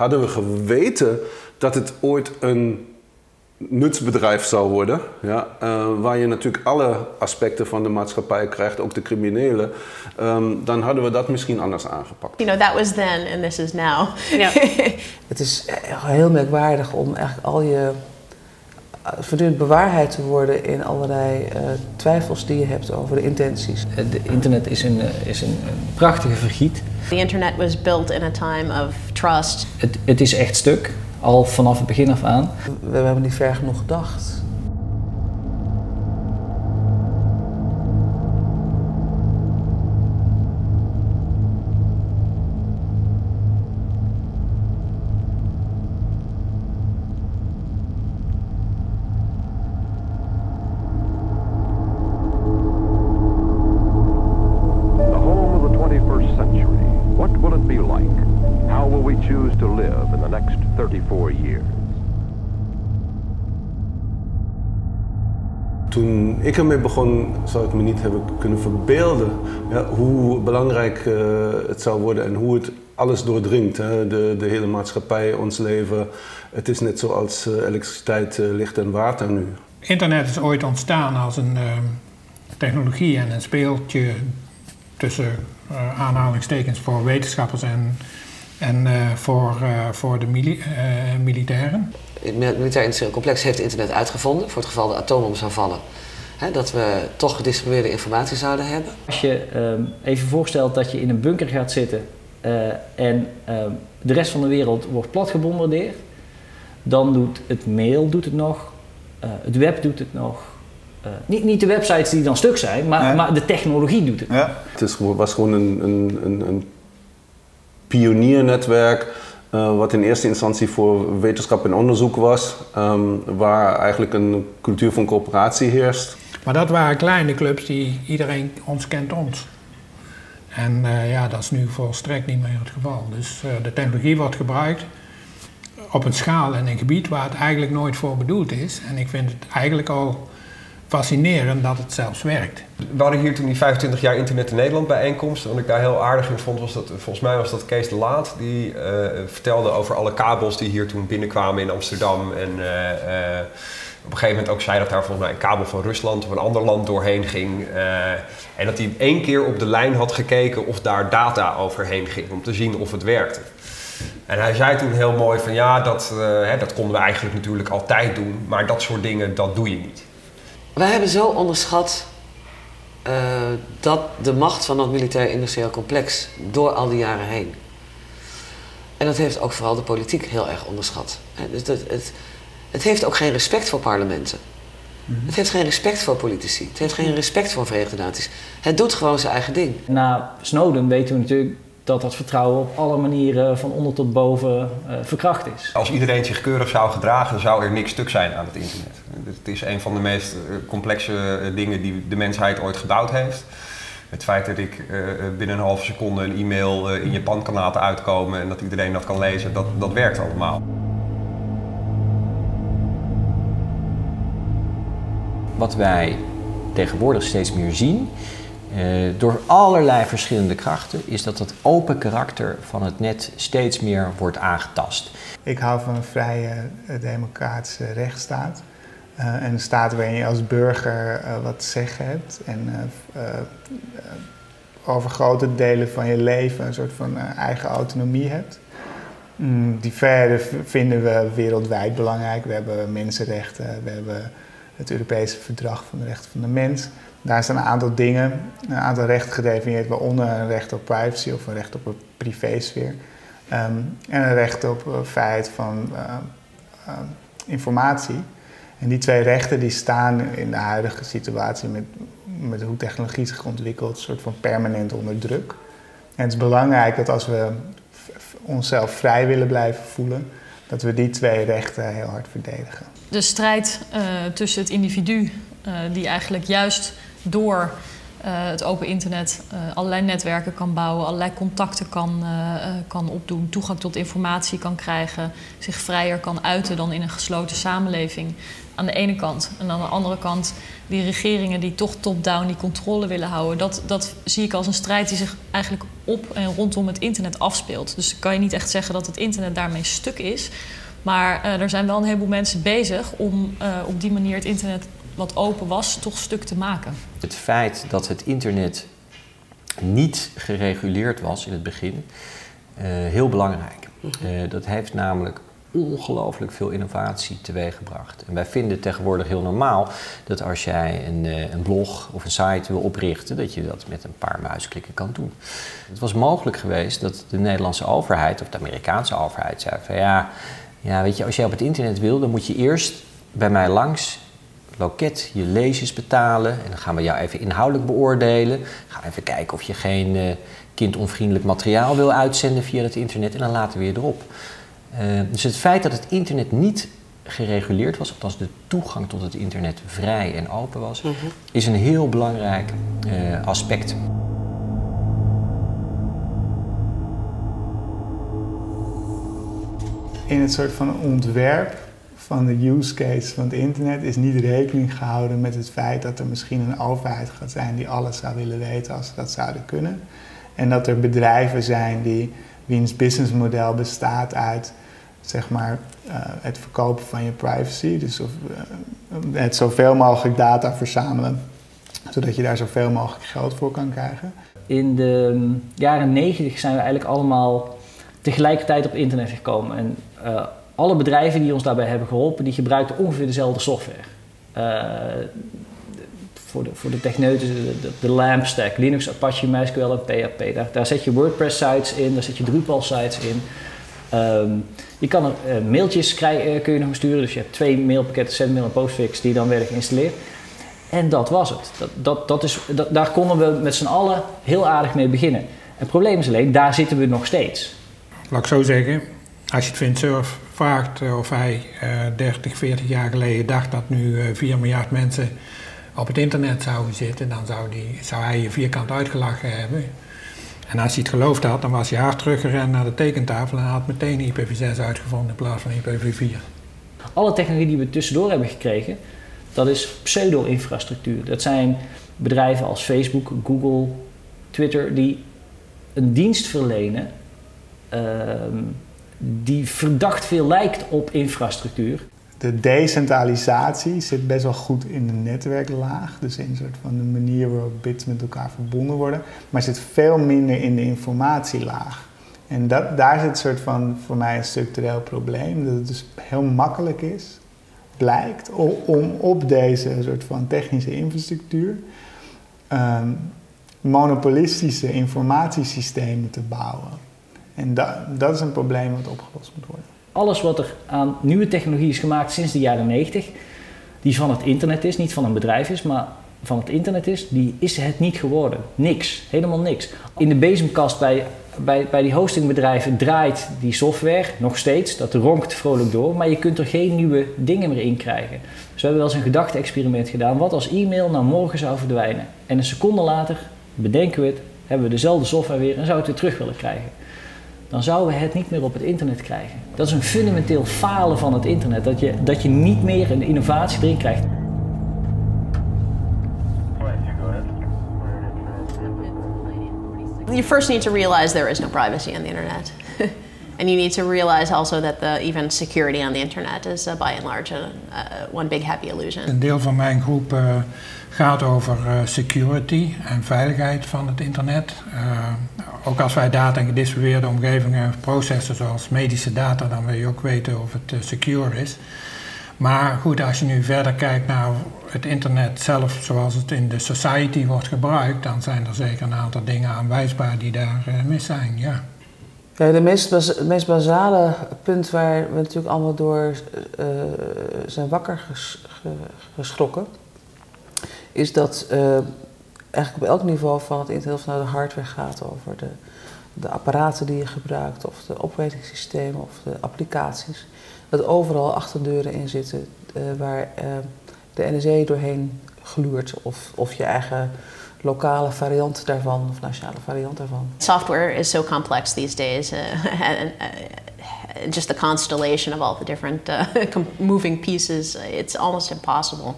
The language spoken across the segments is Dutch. Hadden we geweten dat het ooit een nutsbedrijf zou worden, ja, waar je natuurlijk alle aspecten van de maatschappij krijgt, ook de criminelen, dan hadden we dat misschien anders aangepakt. You know, that was then and this is now. Yeah. Het is heel merkwaardig om eigenlijk al je voortdurend bewaarheid te worden in allerlei twijfels die je hebt over de intenties. Het internet is een prachtige vergiet. The internet was built in a time of trust. Het is echt stuk, al vanaf het begin af aan. We hebben niet ver genoeg gedacht. Toen ik ermee begon, zou ik me niet hebben kunnen verbeelden, ja, hoe belangrijk het zou worden en hoe het alles doordringt. Hè? De hele maatschappij, ons leven. Het is net zoals elektriciteit, licht en water nu. Internet is ooit ontstaan als een technologie en een speeltje tussen aanhalingstekens voor wetenschappers en voor de militairen. Het militair-industrieel complex heeft internet uitgevonden voor het geval de atoombom zou vallen. He, dat we toch gedistribueerde informatie zouden hebben. Als je even voorstelt dat je in een bunker gaat zitten en de rest van de wereld wordt plat gebombardeerd, dan doet het mail doet het nog, het web doet het nog. Niet de websites die dan stuk zijn, maar de technologie doet het. Ja. Het was gewoon een pioniernetwerk. Wat in eerste instantie voor wetenschap en onderzoek was, waar eigenlijk een cultuur van coöperatie heerst. Maar dat waren kleine clubs die iedereen ons kent ons. En dat is nu volstrekt niet meer het geval. Dus de technologie wordt gebruikt op een schaal en een gebied waar het eigenlijk nooit voor bedoeld is. En ik vind het eigenlijk al fascinerend dat het zelfs werkt. We hadden hier toen die 25 jaar Internet in Nederland bijeenkomst. Wat ik daar heel aardig in vond, was dat volgens mij was dat Cees de Laat. Die vertelde over alle kabels die hier toen binnenkwamen in Amsterdam. En op een gegeven moment ook zei dat daar volgens mij een kabel van Rusland of een ander land doorheen ging. En dat hij 1 keer op de lijn had gekeken of daar data overheen ging. Om te zien of het werkte. En hij zei toen heel mooi van ja, dat konden we eigenlijk natuurlijk altijd doen. Maar dat soort dingen, dat doe je niet. Wij hebben zo onderschat dat de macht van dat militair-industrieel complex door al die jaren heen. En dat heeft ook vooral de politiek heel erg onderschat. Dus het heeft ook geen respect voor parlementen. Mm-hmm. Het heeft geen respect voor politici. Het heeft geen respect voor Verenigde Naties. Het doet gewoon zijn eigen ding. Na Snowden weten we natuurlijk dat vertrouwen op alle manieren van onder tot boven verkracht is. Als iedereen zich keurig zou gedragen, zou er niks stuk zijn aan het internet. Het is een van de meest complexe dingen die de mensheid ooit gebouwd heeft. Het feit dat ik binnen een halve seconde een e-mail in Japan kan laten uitkomen en dat iedereen dat kan lezen, dat werkt allemaal. Wat wij tegenwoordig steeds meer zien, door allerlei verschillende krachten is dat het open karakter van het net steeds meer wordt aangetast. Ik hou van een vrije democratische rechtsstaat. Een staat waarin je als burger wat te zeggen hebt en over grote delen van je leven een soort van eigen autonomie hebt. Die verder vinden we wereldwijd belangrijk. We hebben mensenrechten, we hebben het Europese Verdrag van de Rechten van de Mens. Daar zijn een aantal dingen, een aantal rechten gedefinieerd, waaronder een recht op privacy of een recht op een privésfeer. En een recht op vrijheid van informatie. En die twee rechten die staan in de huidige situatie met hoe technologie zich ontwikkelt, een soort van permanent onder druk. En het is belangrijk dat als we onszelf vrij willen blijven voelen, dat we die twee rechten heel hard verdedigen. De strijd tussen het individu, die eigenlijk juist door het open internet allerlei netwerken kan bouwen, allerlei contacten kan opdoen, toegang tot informatie kan krijgen, zich vrijer kan uiten dan in een gesloten samenleving. Aan de ene kant. En aan de andere kant die regeringen die toch top-down die controle willen houden. Dat zie ik als een strijd die zich eigenlijk op en rondom het internet afspeelt. Dus kan je niet echt zeggen dat het internet daarmee stuk is. Maar er zijn wel een heleboel mensen bezig om op die manier het internet wat open was, toch stuk te maken. Het feit dat het internet niet gereguleerd was in het begin, heel belangrijk. Dat heeft namelijk ongelooflijk veel innovatie teweeggebracht. En wij vinden tegenwoordig heel normaal dat als jij een blog of een site wil oprichten, dat je dat met een paar muisklikken kan doen. Het was mogelijk geweest dat de Nederlandse overheid of de Amerikaanse overheid zei van ja, weet je, als jij op het internet wil, dan moet je eerst bij mij langs loket je leges betalen en dan gaan we jou even inhoudelijk beoordelen. Gaan even kijken of je geen kindonvriendelijk materiaal wil uitzenden via het internet en dan laten we je erop. Dus het feit dat het internet niet gereguleerd was, althans de toegang tot het internet vrij en open was, is een heel belangrijk aspect. In het soort van ontwerp van de use case van het internet is niet rekening gehouden met het feit dat er misschien een overheid gaat zijn die alles zou willen weten als ze dat zouden kunnen. En dat er bedrijven zijn wiens businessmodel bestaat uit, zeg maar, het verkopen van je privacy. Dus het zoveel mogelijk data verzamelen, zodat je daar zoveel mogelijk geld voor kan krijgen. In de jaren 90 zijn we eigenlijk allemaal tegelijkertijd op internet gekomen. En alle bedrijven die ons daarbij hebben geholpen, die gebruikten ongeveer dezelfde software. Voor de techneuten, de LAMP stack, Linux, Apache, MySQL en PHP. Daar zet je Wordpress sites in, daar zet je Drupal sites in. Je kan mailtjes kun je nog sturen, dus je hebt 2 mailpakketten, SendMail en PostFix, die dan werden geïnstalleerd. En dat was het. Daar konden we met z'n allen heel aardig mee beginnen. Het probleem is alleen, daar zitten we nog steeds. Laat ik zo zeggen, als je het windsurf vraagt of hij 30, 40 jaar geleden dacht dat nu 4 miljard mensen op het internet zouden zitten, dan zou hij je vierkant uitgelachen hebben. En als hij het geloofd had, dan was hij hard teruggerend naar de tekentafel en had meteen IPv6 uitgevonden in plaats van IPv4. Alle technologie die we tussendoor hebben gekregen, dat is pseudo-infrastructuur. Dat zijn bedrijven als Facebook, Google, Twitter, die een dienst verlenen die verdacht veel lijkt op infrastructuur. De decentralisatie zit best wel goed in de netwerklaag, dus in een soort van de manier waarop bits met elkaar verbonden worden, maar zit veel minder in de informatielaag. En daar zit een soort van, voor mij, een structureel probleem, dat het dus heel makkelijk is, blijkt, om op deze soort van technische infrastructuur monopolistische informatiesystemen te bouwen. En dat is een probleem wat opgelost moet worden. Alles wat er aan nieuwe technologie is gemaakt sinds de jaren 90, die van het internet is, niet van een bedrijf is, maar van het internet is, die is het niet geworden. Niks, helemaal niks. In de bezemkast bij die hostingbedrijven draait die software nog steeds, dat ronkt vrolijk door, maar je kunt er geen nieuwe dingen meer in krijgen. Dus we hebben wel eens een gedachte-experiment gedaan, wat als e-mail nou morgen zou verdwijnen? En een seconde later, bedenken we het, hebben we dezelfde software weer en zouden we het weer terug willen krijgen. Dan zouden we het niet meer op het internet krijgen. Dat is een fundamenteel falen van het internet, dat je niet meer een innovatie erin krijgt. You first need to realize there is no privacy on the internet. And you need to realize also that even security on the internet is by and large one big happy illusion. Een deel van mijn groep gaat over security en veiligheid van het internet. Ook als wij data in gedistribueerde omgevingen processen zoals medische data, dan wil je ook weten of het secure is. Maar goed, als je nu verder kijkt naar het internet zelf zoals het in de society wordt gebruikt, dan zijn er zeker een aantal dingen aanwijsbaar die daar mis zijn, ja. Ja, het meest basale punt waar we natuurlijk allemaal door zijn wakker geschrokken, is dat eigenlijk op elk niveau van het internet, naar de hardware gaat, over de apparaten die je gebruikt, of de operatingsystemen of de applicaties, dat overal achterdeuren in zitten waar de NSA doorheen gluurt of je eigen lokale variant daarvan of nationale variant daarvan. Software is so complex these days. Just the constellation of all the different moving pieces, it's almost impossible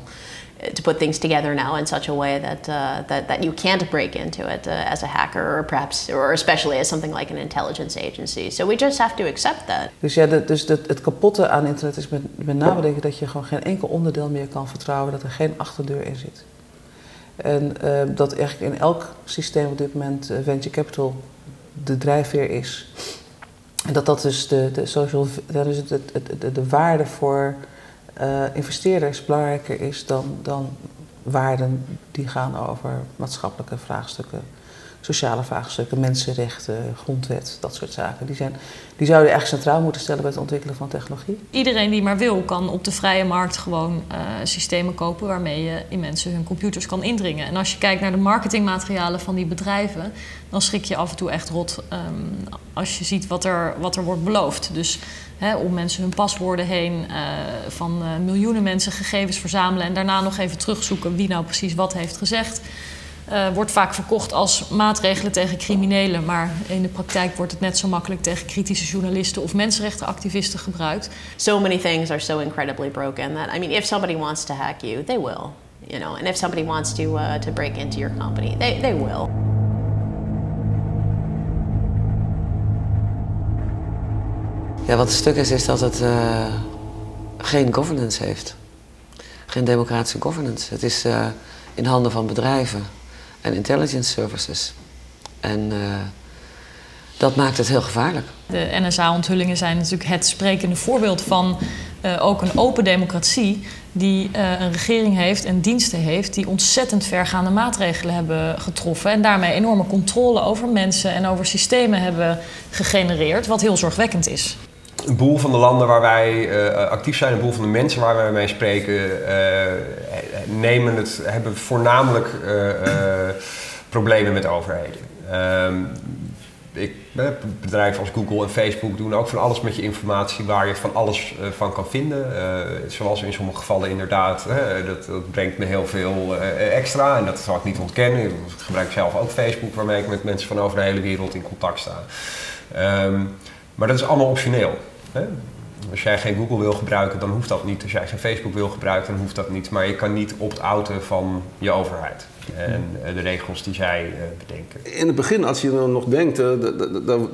to put things together now in such a way that that you can't break into it as a hacker or perhaps, or especially as something like an intelligence agency. So we just have to accept that. Dus ja, het kapotte aan internet is met name denk ik dat je gewoon geen enkel onderdeel meer kan vertrouwen, dat er geen achterdeur in zit. En dat eigenlijk in elk systeem op dit moment venture capital de drijfveer is. En dat dus de waarde voor investeerders belangrijker is dan waarden die gaan over maatschappelijke vraagstukken, sociale vraagstukken, mensenrechten, grondwet, dat soort zaken. Die zouden je echt centraal moeten stellen bij het ontwikkelen van technologie. Iedereen die maar wil, kan op de vrije markt gewoon systemen kopen waarmee je in mensen hun computers kan indringen. En als je kijkt naar de marketingmaterialen van die bedrijven, dan schrik je af en toe echt rot als je ziet wat er wordt beloofd. Dus om mensen hun paswoorden heen van miljoenen mensen gegevens verzamelen en daarna nog even terugzoeken wie nou precies wat heeft gezegd. Wordt vaak verkocht als maatregelen tegen criminelen, maar in de praktijk wordt het net zo makkelijk tegen kritische journalisten of mensenrechtenactivisten gebruikt. So many things are so incredibly broken that, I mean, if somebody wants to hack you, they will, you know, and if somebody wants to break into your company, they will. Ja, wat het stuk is dat het geen governance heeft, geen democratische governance. Het is in handen van bedrijven en intelligence services. En dat maakt het heel gevaarlijk. De NSA-onthullingen zijn natuurlijk het sprekende voorbeeld van ook een open democratie die een regering heeft en diensten heeft die ontzettend vergaande maatregelen hebben getroffen en daarmee enorme controle over mensen en over systemen hebben gegenereerd, wat heel zorgwekkend is. Een boel van de landen waar wij actief zijn, een boel van de mensen waar wij mee spreken, hebben voornamelijk problemen met overheden. Bedrijven als Google en Facebook doen ook van alles met je informatie waar je van alles van kan vinden. Zoals in sommige gevallen inderdaad, dat brengt me heel veel extra en dat zal ik niet ontkennen. Ik gebruik zelf ook Facebook waarmee ik met mensen van over de hele wereld in contact sta. Maar dat is allemaal optioneel. Als jij geen Google wil gebruiken, dan hoeft dat niet. Als jij geen Facebook wil gebruiken, dan hoeft dat niet. Maar je kan niet opt-outen van je overheid en de regels die zij bedenken. In het begin, als je nog denkt,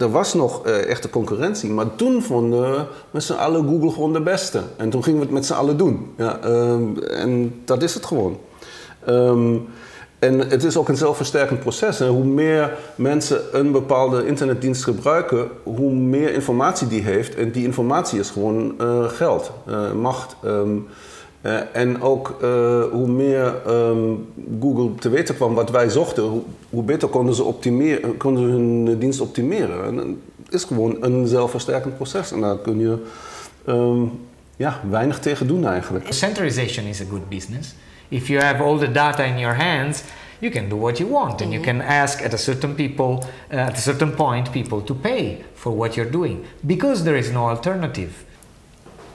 er was nog echte concurrentie. Maar toen vonden we met z'n allen Google gewoon de beste. En toen gingen we het met z'n allen doen. Ja, en dat is het gewoon. En het is ook een zelfversterkend proces. Hoe meer mensen een bepaalde internetdienst gebruiken, hoe meer informatie die heeft. En die informatie is gewoon geld, macht. En ook hoe meer Google te weten kwam wat wij zochten, hoe beter konden ze hun dienst optimeren. En het is gewoon een zelfversterkend proces. En daar kun je weinig tegen doen eigenlijk. Centralization is a good business. If you have all the data in your hands, you can do what you want, and you can ask at a certain point people to pay for what you're doing because there is no alternative.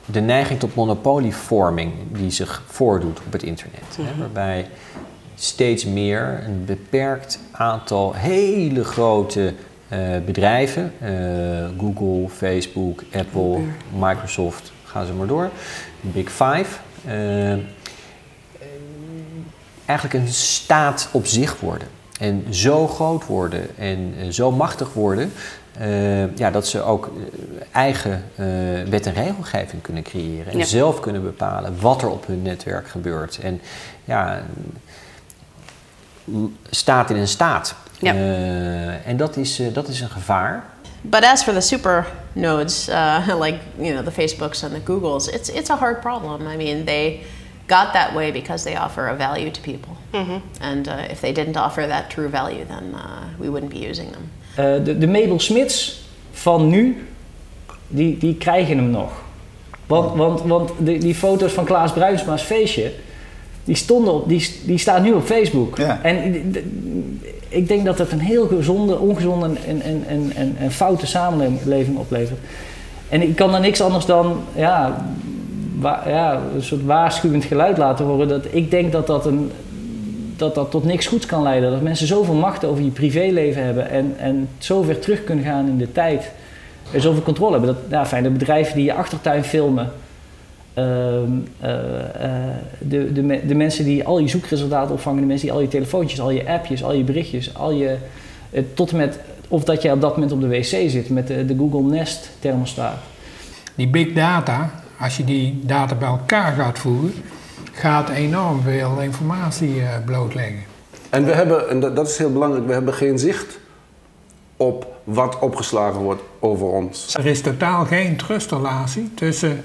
De neiging tot monopolievorming die zich voordoet op het internet, waarbij steeds meer een beperkt aantal hele grote bedrijven, Google, Facebook, Apple, Microsoft, gaan ze maar door, Big Five. Eigenlijk een staat op zich worden en zo groot worden en zo machtig worden dat ze ook eigen wet- en regelgeving kunnen creëren en zelf kunnen bepalen wat er op hun netwerk gebeurt en staat in een staat en dat is een gevaar. But as for the super nodes like the Facebooks and the Googles, it's a hard problem. I mean, they got that way because they offer a value to people. Mm-hmm. And if they didn't offer that true value, then we wouldn't be using them. De Mabel Smits van nu, die krijgen hem nog. Want die foto's van Klaas Bruinsma's feestje, die staan nu op Facebook. Ja. En ik denk dat het een heel ongezonde en foute samenleving oplevert. En ik kan er niks anders dan een soort waarschuwend geluid laten horen. Dat ik denk dat dat een, dat tot niks goeds kan leiden. Dat mensen zoveel macht over je privéleven hebben en zo ver terug kunnen gaan in de tijd. En zoveel controle hebben. De bedrijven die je achtertuin filmen. De mensen die al je zoekresultaten opvangen. De mensen die al je telefoontjes, al je appjes, al je berichtjes. Tot en met, of dat jij op dat moment op de wc zit met de Google Nest thermostaat. Die big data, als je die data bij elkaar gaat voeren, gaat enorm veel informatie blootleggen. En we hebben, en dat is heel belangrijk, we hebben geen zicht op wat opgeslagen wordt over ons. Er is totaal geen trustrelatie tussen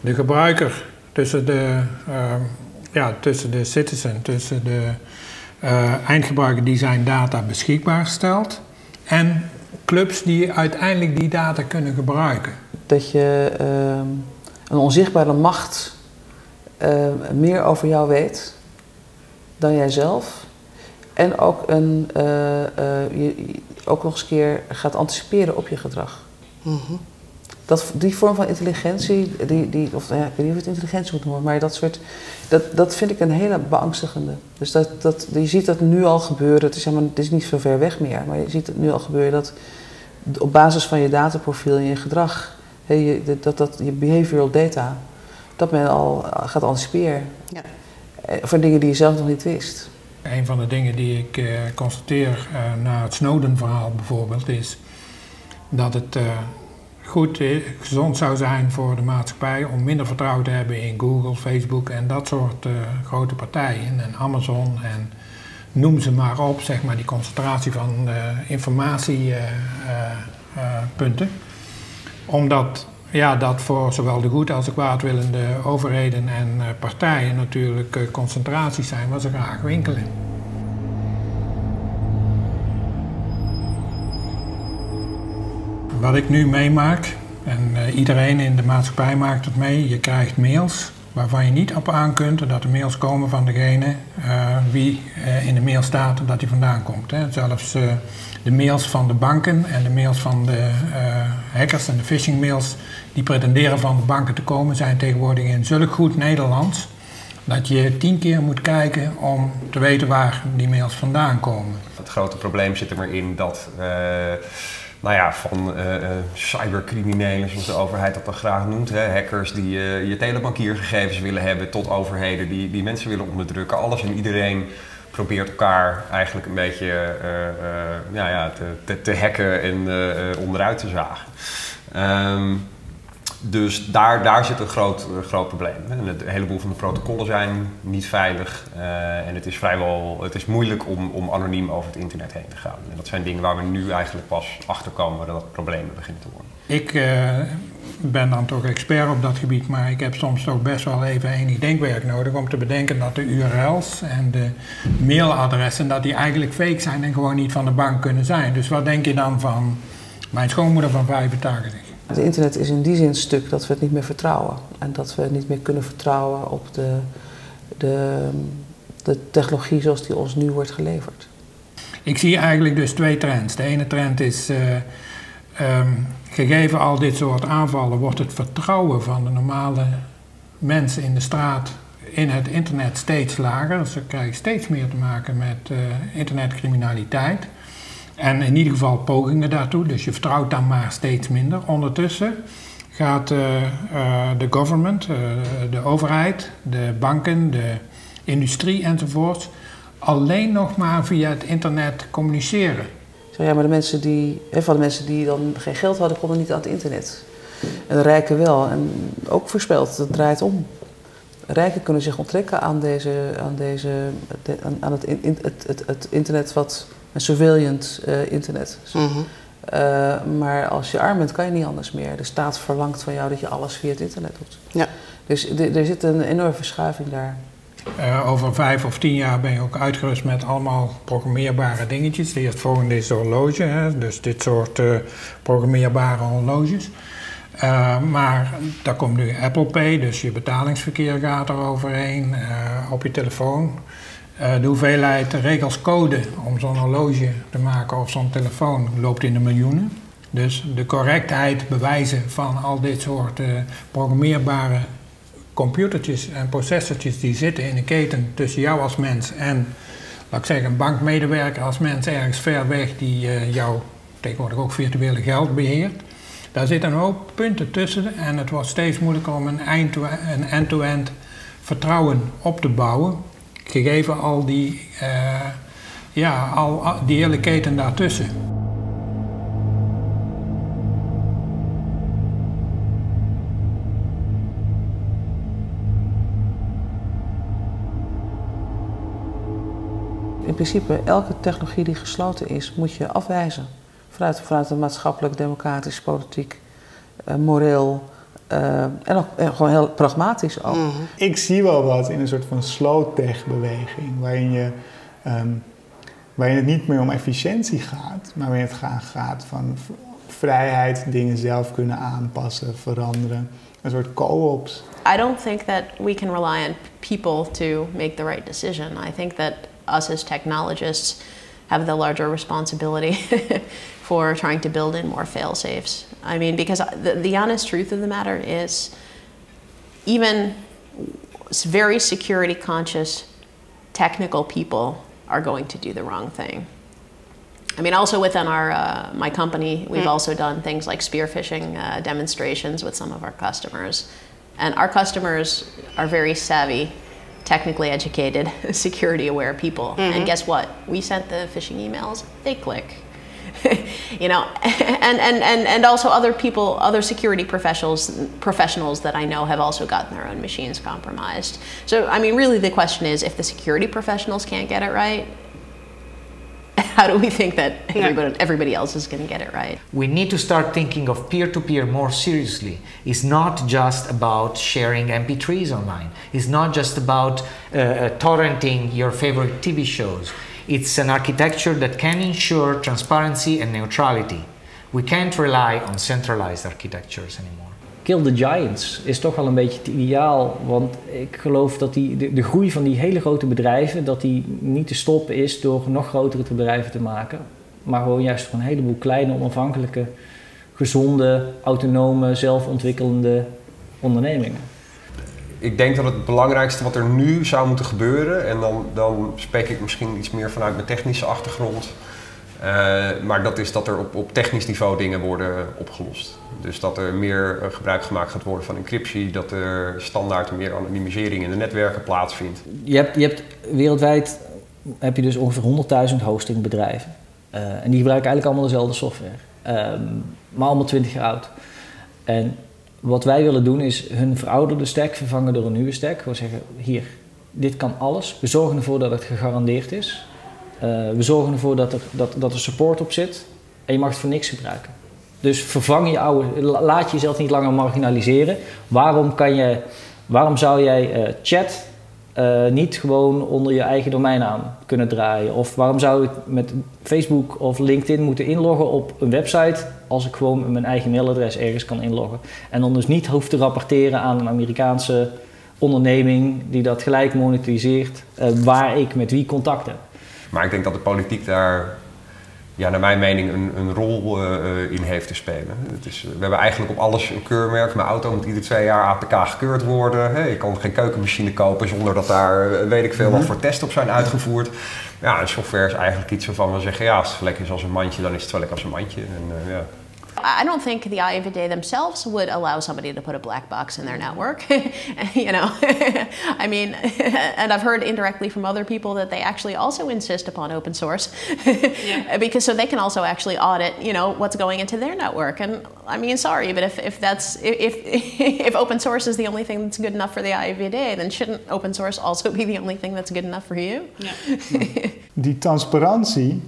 de gebruiker, tussen de citizen, tussen de eindgebruiker die zijn data beschikbaar stelt en clubs die uiteindelijk die data kunnen gebruiken. Dat je een onzichtbare macht meer over jou weet dan jijzelf en ook ook nog eens een keer gaat anticiperen op je gedrag. Mm-hmm. Die vorm van intelligentie, ik weet niet of het intelligentie moet noemen, maar dat vind ik een hele beangstigende. Dus je ziet dat nu al gebeuren, het is niet zo ver weg meer, maar je ziet het nu al gebeuren dat op basis van je dataprofiel en je gedrag, je behavioral data, dat men al gaat anticiperen. Ja. Voor dingen die je zelf nog niet wist. Een van de dingen die ik constateer na het Snowden-verhaal bijvoorbeeld is dat het gezond zou zijn voor de maatschappij om minder vertrouwen te hebben in Google, Facebook en dat soort grote partijen en Amazon en noem ze maar op, zeg maar die concentratie van informatiepunten. Omdat dat voor zowel de goed als de kwaadwillende overheden en partijen natuurlijk concentraties zijn waar ze graag winkelen. Wat ik nu meemaak, en iedereen in de maatschappij maakt het mee, je krijgt mails waarvan je niet op aan kunt dat de mails komen van degene wie in de mail staat dat die vandaan komt. Hè. Zelfs de mails van de banken en de mails van de hackers en de phishing mails die pretenderen van de banken te komen zijn tegenwoordig in zulk goed Nederlands dat je 10 keer moet kijken om te weten waar die mails vandaan komen. Het grote probleem zit er maar in dat cybercriminelen, zoals de overheid dat dan graag noemt. Hè? Hackers die je telebankiergegevens willen hebben tot overheden die mensen willen onderdrukken. Alles en iedereen probeert elkaar eigenlijk een beetje te hacken en onderuit te zagen. Dus daar zit een groot probleem. En een heleboel van de protocollen zijn niet veilig. En het is moeilijk om anoniem over het internet heen te gaan. En dat zijn dingen waar we nu eigenlijk pas achter komen dat problemen beginnen te worden. Ik ben dan toch expert op dat gebied, maar ik heb soms toch best wel even enig denkwerk nodig om te bedenken dat de URL's en de mailadressen dat die eigenlijk fake zijn en gewoon niet van de bank kunnen zijn. Dus wat denk je dan van mijn schoonmoeder van 85? Het internet is in die zin stuk dat we het niet meer vertrouwen. En dat we niet meer kunnen vertrouwen op de technologie zoals die ons nu wordt geleverd. Ik zie eigenlijk dus 2 trends. De ene trend is, gegeven al dit soort aanvallen, wordt het vertrouwen van de normale mensen in de straat in het internet steeds lager. Dus ze krijgen steeds meer te maken met internetcriminaliteit. En in ieder geval pogingen daartoe, dus je vertrouwt dan maar steeds minder. Ondertussen gaat de government, de overheid, de banken, de industrie enzovoort alleen nog maar via het internet communiceren. Ja, maar van de mensen die dan geen geld hadden, konden niet aan het internet. En de rijken wel. En ook voorspeld, dat draait om. Rijken kunnen zich onttrekken aan het internet wat... Een surveillance internet. Mm-hmm. Maar als je arm bent, kan je niet anders meer. De staat verlangt van jou dat je alles via het internet doet. Ja. Dus er zit een enorme verschuiving daar. Over 5 of 10 jaar ben je ook uitgerust met allemaal programmeerbare dingetjes. De eerst volgende is de horloge. Hè? Dus dit soort programmeerbare horloges. Maar daar komt nu Apple Pay, dus je betalingsverkeer gaat er overheen op je telefoon. De hoeveelheid regels code om zo'n horloge te maken of zo'n telefoon loopt in de miljoenen. Dus de correctheid bewijzen van al dit soort programmeerbare computertjes en processortjes die zitten in een keten tussen jou als mens en laat ik zeggen, een bankmedewerker als mens ergens ver weg die jou tegenwoordig ook virtuele geld beheert. Daar zitten een hoop punten tussen en het wordt steeds moeilijker om een end-to-end vertrouwen op te bouwen, gegeven al die, al die hele keten daartussen. In principe, elke technologie die gesloten is, moet je afwijzen. Vanuit een maatschappelijk, democratisch, politiek, moreel en ook gewoon heel pragmatisch ook. Mm-hmm. Ik zie wel wat in een soort van slow-tech-beweging, waarin het niet meer om efficiëntie gaat, maar waarin het gaat van vrijheid, dingen zelf kunnen aanpassen, veranderen. Een soort co-ops. I don't think that we can rely on people to make the right decision. I think that us as technologists have the larger responsibility for trying to build in more fail-safes. I mean, because the honest truth of the matter is, even very security-conscious technical people are going to do the wrong thing. I mean, also within my company, we've also done things like spear phishing demonstrations with some of our customers. And our customers are very savvy, technically educated, security-aware people. Mm-hmm. And guess what? We sent the phishing emails, they click. You know, and also other people, other security professionals that I know have also gotten their own machines compromised. So, I mean, really the question is, if the security professionals can't get it right, how do we think that everybody else is going to get it right? We need to start thinking of peer-to-peer more seriously. It's not just about sharing MP3s online. It's not just about torrenting your favorite TV shows. It's an architecture that can ensure transparency and neutrality. We can't rely on centralized architectures anymore. Kill the giants is toch wel een beetje het ideaal, want ik geloof dat de groei van die hele grote bedrijven, dat die niet te stoppen is door nog grotere bedrijven te maken, maar gewoon juist voor een heleboel kleine, onafhankelijke, gezonde, autonome, zelfontwikkelende ondernemingen. Ik denk dat het belangrijkste wat er nu zou moeten gebeuren, en dan spreek ik misschien iets meer vanuit mijn technische achtergrond, maar dat is dat er op technisch niveau dingen worden opgelost. Dus dat er meer gebruik gemaakt gaat worden van encryptie, dat er standaard meer anonimisering in de netwerken plaatsvindt. Je hebt wereldwijd heb je dus ongeveer 100.000 hostingbedrijven. En die gebruiken eigenlijk allemaal dezelfde software. Maar allemaal 20 jaar oud. En wat wij willen doen is hun verouderde stack vervangen door een nieuwe stack. Gewoon zeggen, hier, dit kan alles. We zorgen ervoor dat het gegarandeerd is. We zorgen ervoor dat er support op zit en je mag het voor niks gebruiken. Dus vervang je oude, laat jezelf niet langer marginaliseren. Waarom zou jij chat niet gewoon onder je eigen domeinnaam kunnen draaien? Of waarom zou ik met Facebook of LinkedIn moeten inloggen op een website als ik gewoon mijn eigen mailadres ergens kan inloggen? En dan dus niet hoef te rapporteren aan een Amerikaanse onderneming die dat gelijk monetiseert waar ik met wie contact heb. Maar ik denk dat de politiek daar, naar mijn mening, een rol in heeft te spelen. We hebben eigenlijk op alles een keurmerk. Mijn auto moet ieder 2 jaar APK gekeurd worden. Ik kan geen keukenmachine kopen zonder dat daar, weet ik veel, wat voor tests op zijn uitgevoerd. Ja, en software is eigenlijk iets waarvan we zeggen, ja, als het vlek is als een mandje, dan is het vlek als een mandje. En. I don't think the IAVD themselves would allow somebody to put a black box in their network, you know. I mean, and I've heard indirectly from other people that they actually also insist upon open source, because so they can also actually audit, what's going into their network. And I mean, sorry, but if open source is the only thing that's good enough for the IAVD, then shouldn't open source also be the only thing that's good enough for you? Yeah. Die transparantie.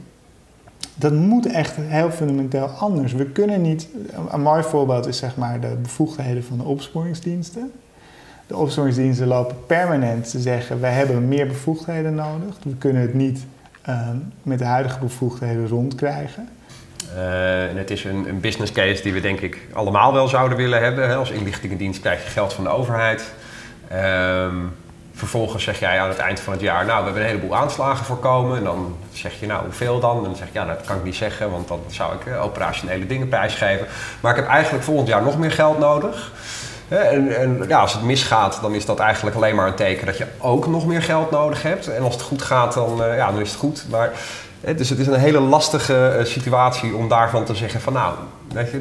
Dat moet echt heel fundamenteel anders. We kunnen niet... Een mooi voorbeeld is zeg maar de bevoegdheden van de opsporingsdiensten. De opsporingsdiensten lopen permanent te zeggen, wij hebben meer bevoegdheden nodig. We kunnen het niet met de huidige bevoegdheden rondkrijgen. En het is een business case die we denk ik allemaal wel zouden willen hebben. Hè? Als inlichtingendienst krijg je geld van de overheid. Vervolgens zeg jij aan het eind van het jaar, we hebben een heleboel aanslagen voorkomen. En dan zeg je, hoeveel dan? En dan zeg je, dat kan ik niet zeggen, want dan zou ik operationele dingen prijsgeven. Maar ik heb eigenlijk volgend jaar nog meer geld nodig. En ja, als het misgaat, dan is dat eigenlijk alleen maar een teken dat je ook nog meer geld nodig hebt. En als het goed gaat, dan is het goed. Maar, dus het is een hele lastige situatie om daarvan te zeggen van nou,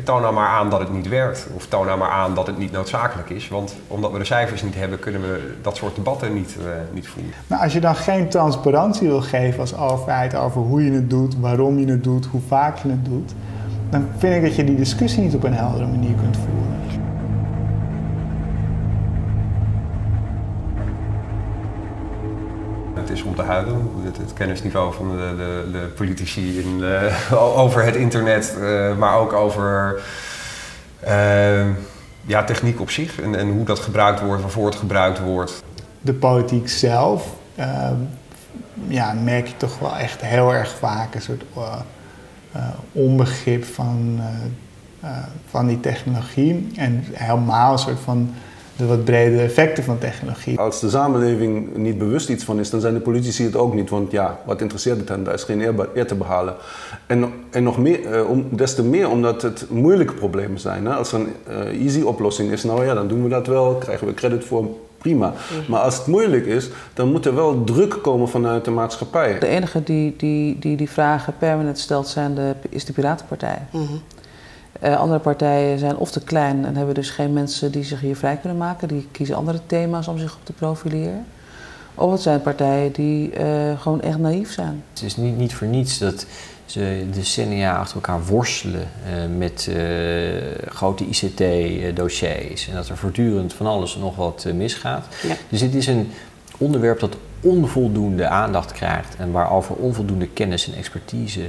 toon nou maar aan dat het niet werkt. Of toon nou maar aan dat het niet noodzakelijk is. Want omdat we de cijfers niet hebben, kunnen we dat soort debatten niet voeren. Maar als je dan geen transparantie wil geven als overheid over hoe je het doet, waarom je het doet, hoe vaak je het doet, dan vind ik dat je die discussie niet op een heldere manier kunt voeren. Is om te huilen. Het kennisniveau van de politici over het internet, maar ook over techniek op zich en hoe dat gebruikt wordt, waarvoor het gebruikt wordt. De politiek zelf merk je toch wel echt heel erg vaak een soort onbegrip van die technologie en helemaal een soort van de wat bredere effecten van technologie. Als de samenleving niet bewust iets van is, dan zijn de politici het ook niet. Want ja, wat interesseert het hen? Daar is geen eer te behalen. En nog meer, des te meer omdat het moeilijke problemen zijn. Hè? Als er een easy oplossing is, dan doen we dat wel. Krijgen we credit voor, prima. Maar als het moeilijk is, dan moet er wel druk komen vanuit de maatschappij. De enige die vragen permanent stelt is de Piratenpartij. Mm-hmm. Andere partijen zijn of te klein en hebben dus geen mensen die zich hier vrij kunnen maken. Die kiezen andere thema's om zich op te profileren. Of het zijn partijen die gewoon echt naïef zijn. Het is niet voor niets dat ze decennia achter elkaar worstelen met grote ICT-dossiers. En dat er voortdurend van alles nog wat misgaat. Ja. Dus dit is een onderwerp dat onvoldoende aandacht krijgt en waarover onvoldoende kennis en expertise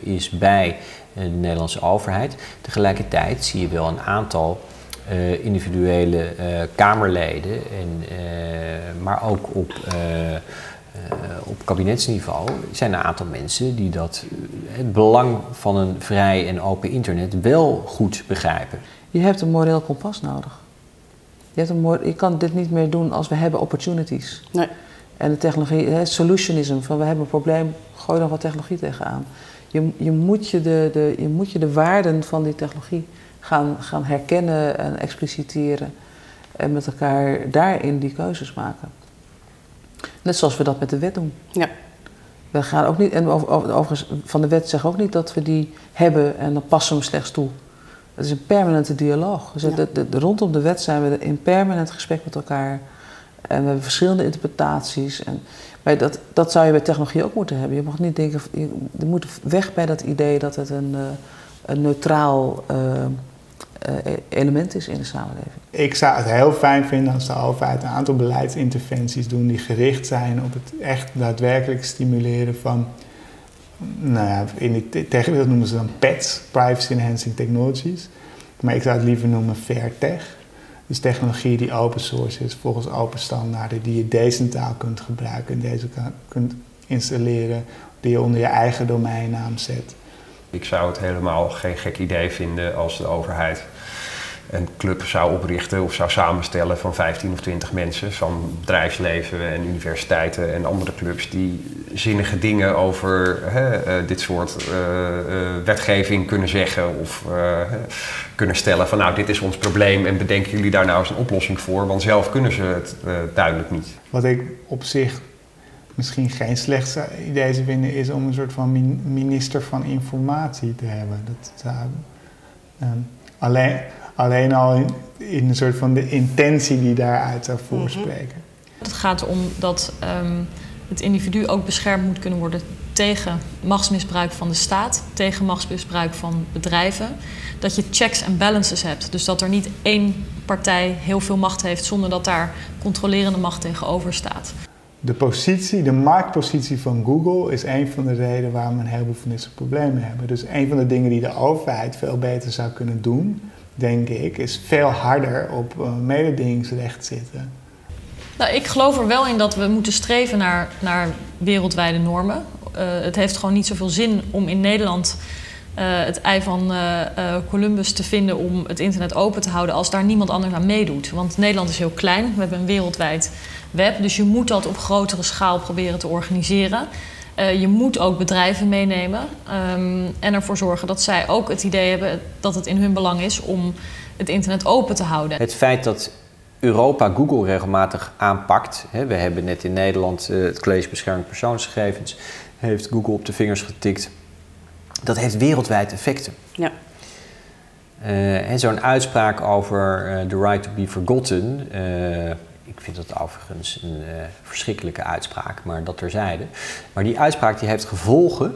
is bij de Nederlandse overheid. Tegelijkertijd zie je wel een aantal individuele Kamerleden, maar ook op kabinetsniveau zijn een aantal mensen die het belang van een vrij en open internet wel goed begrijpen. Je hebt een moreel kompas nodig. Je kan dit niet meer doen als we hebben opportunities. Nee. En de technologie, het solutionism, van we hebben een probleem, gooi dan wat technologie tegenaan. Je moet je de waarden van die technologie gaan herkennen en expliciteren. En met elkaar daarin die keuzes maken. Net zoals we dat met de wet doen. Ja. We gaan ook niet, en overigens van de wet zeggen ook niet dat we die hebben en dan passen we hem slechts toe. Het is een permanente dialoog. Dus ja. Rondom de wet zijn we in permanent gesprek met elkaar. En we hebben verschillende interpretaties. Maar dat zou je bij technologie ook moeten hebben. Je mag niet denken, je moet weg bij dat idee dat het een neutraal element is in de samenleving. Ik zou het heel fijn vinden als de overheid een aantal beleidsinterventies doen die gericht zijn op het echt daadwerkelijk stimuleren van, dat noemen ze dan PETs, Privacy Enhancing Technologies. Maar ik zou het liever noemen Fair Tech. Dus technologie die open source is, volgens open standaarden, die je decentraal kunt gebruiken en kunt installeren, die je onder je eigen domeinnaam zet. Ik zou het helemaal geen gek idee vinden als de overheid een club zou oprichten of zou samenstellen van 15 of 20 mensen van bedrijfsleven en universiteiten en andere clubs die zinnige dingen over dit soort wetgeving kunnen zeggen of kunnen stellen van nou, dit is ons probleem en bedenken jullie daar nou eens een oplossing voor, want zelf kunnen ze het duidelijk niet. Wat ik op zich misschien geen slecht idee te vinden is om een soort van minister van informatie te hebben. Dat, alleen al in een soort van de intentie die daaruit zou voorspreken. Het gaat om dat het individu ook beschermd moet kunnen worden tegen machtsmisbruik van de staat, tegen machtsmisbruik van bedrijven. Dat je checks en balances hebt. Dus dat er niet één partij heel veel macht heeft zonder dat daar controlerende macht tegenover staat. De marktpositie van Google is een van de redenen waarom we een heleboel van dit soort problemen hebben. Dus een van de dingen die de overheid veel beter zou kunnen doen, denk ik, is veel harder op mededingingsrecht zitten. Nou, ik geloof er wel in dat we moeten streven naar wereldwijde normen. Het heeft gewoon niet zoveel zin om in Nederland het ei van Columbus te vinden om het internet open te houden als daar niemand anders aan meedoet. Want Nederland is heel klein, we hebben een wereldwijd web, dus je moet dat op grotere schaal proberen te organiseren. Je moet ook bedrijven meenemen en ervoor zorgen dat zij ook het idee hebben dat het in hun belang is om het internet open te houden. Het feit dat Europa Google regelmatig aanpakt, hè, we hebben net in Nederland het College Bescherming Persoonsgegevens, heeft Google op de vingers getikt, dat heeft wereldwijd effecten. Ja. En zo'n uitspraak over the right to be forgotten, ik vind dat overigens een verschrikkelijke uitspraak, maar dat terzijde. Maar die uitspraak die heeft gevolgen,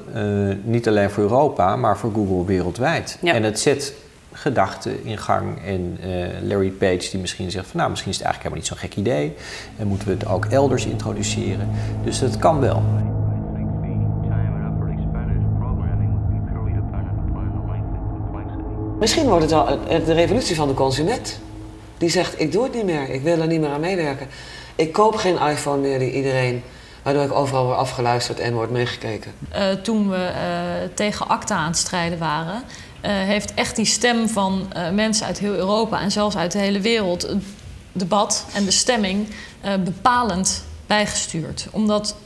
niet alleen voor Europa, maar voor Google wereldwijd. Ja. En het zet gedachten in gang en Larry Page die misschien zegt van nou, misschien is het eigenlijk helemaal niet zo'n gek idee. En moeten we het ook elders introduceren. Dus dat kan wel. Misschien wordt het al de revolutie van de consument. Die zegt, ik doe het niet meer, ik wil er niet meer aan meewerken. Ik koop geen iPhone meer die iedereen, waardoor ik overal word afgeluisterd en word meegekeken. Toen we tegen ACTA aan het strijden waren, heeft echt die stem van mensen uit heel Europa en zelfs uit de hele wereld het debat en de stemming bepalend bijgestuurd. Omdat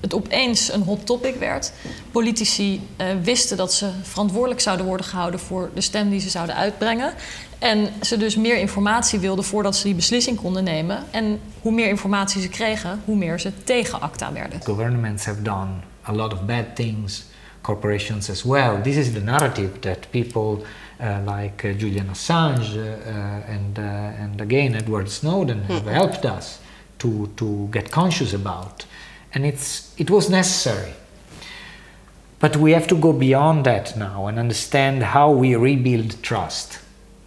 het opeens een hot topic werd. Politici wisten dat ze verantwoordelijk zouden worden gehouden voor de stem die ze zouden uitbrengen. En ze dus meer informatie wilden voordat ze die beslissing konden nemen. En hoe meer informatie ze kregen, hoe meer ze tegen ACTA werden. Governments have done a lot of bad things, corporations as well. This is the narrative that people like Julian Assange and again Edward Snowden have helped us to get conscious about. And it was necessary. But we have to go beyond that now and understand how we rebuild trust.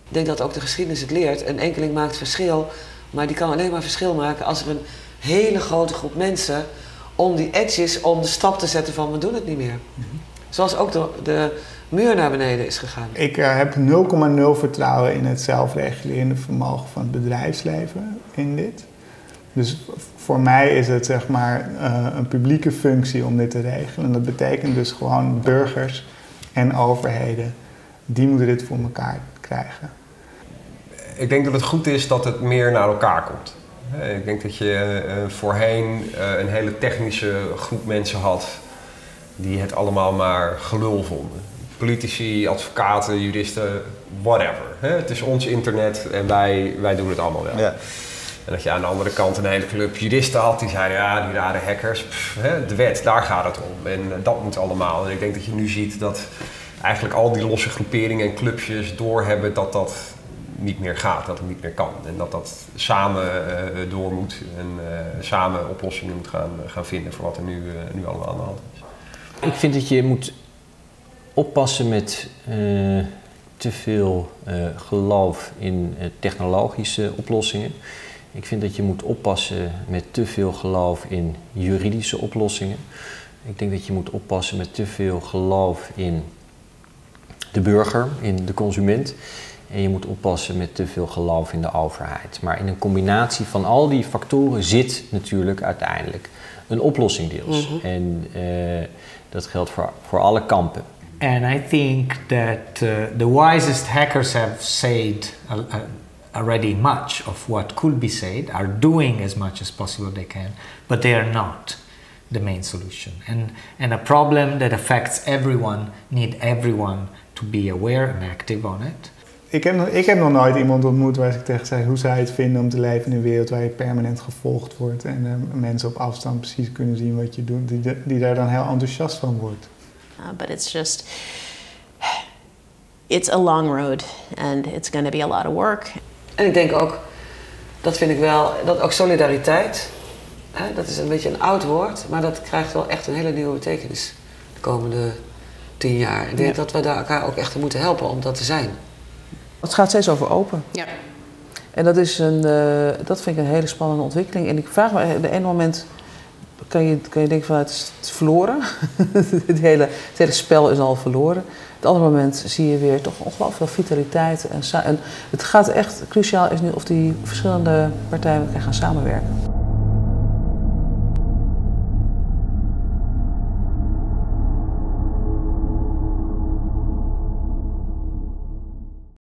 Ik denk dat ook de geschiedenis het leert. Een enkeling maakt verschil, maar die kan alleen maar verschil maken als er een hele grote groep mensen om die edges, om de stap te zetten van we doen het niet meer. Mm-hmm. Zoals ook de muur naar beneden is gegaan. Ik heb 0,0 vertrouwen in het zelfregulerende vermogen van het bedrijfsleven in dit. Dus voor mij is het zeg maar een publieke functie om dit te regelen. Dat betekent dus gewoon burgers en overheden, die moeten dit voor elkaar krijgen. Ik denk dat het goed is dat het meer naar elkaar komt. Ik denk dat je voorheen een hele technische groep mensen had die het allemaal maar gelul vonden. Politici, advocaten, juristen, whatever. Het is ons internet en wij doen het allemaal wel. Ja. En dat je aan de andere kant een hele club juristen had die zeiden, ja, die rare hackers, de wet, daar gaat het om. En dat moet allemaal. En ik denk dat je nu ziet dat eigenlijk al die losse groeperingen en clubjes doorhebben dat dat niet meer gaat, dat het niet meer kan. En dat dat samen door moet en samen oplossingen moet gaan vinden voor wat er nu allemaal aan de hand is. Ik vind dat je moet oppassen met te veel geloof in technologische oplossingen. Ik vind dat je moet oppassen met te veel geloof in juridische oplossingen. Ik denk dat je moet oppassen met te veel geloof in de burger, in de consument. En je moet oppassen met te veel geloof in de overheid. Maar in een combinatie van al die factoren zit natuurlijk uiteindelijk een oplossing deels. Mm-hmm. En dat geldt voor alle kampen. And I think that the wisest hackers have said already much of what could be said, are doing as much as possible they can, but they are not the main solution. And a problem that affects everyone need everyone to be aware and active on it. Ik heb nog nooit iemand ontmoet waar ik tegen zei, hoe zou je het vinden om te leven in een wereld waar je permanent gevolgd wordt en mensen op afstand precies kunnen zien wat je doet, die daar dan heel enthousiast van wordt. But it's just, it's a long road and it's going to be a lot of work. En ik denk ook, dat vind ik wel, dat ook solidariteit, hè, dat is een beetje een oud woord, maar dat krijgt wel echt een hele nieuwe betekenis de komende 10 jaar. Ik denk dat we daar elkaar ook echt moeten helpen om dat te zijn. Het gaat steeds over open. Ja. En dat is dat vind ik een hele spannende ontwikkeling. En ik vraag me, op een moment kan je denken van het is verloren. het hele spel is al verloren. Op het andere moment zie je weer toch ongelooflijk veel vitaliteit. En het gaat echt, cruciaal is nu of die verschillende partijen met elkaar gaan samenwerken.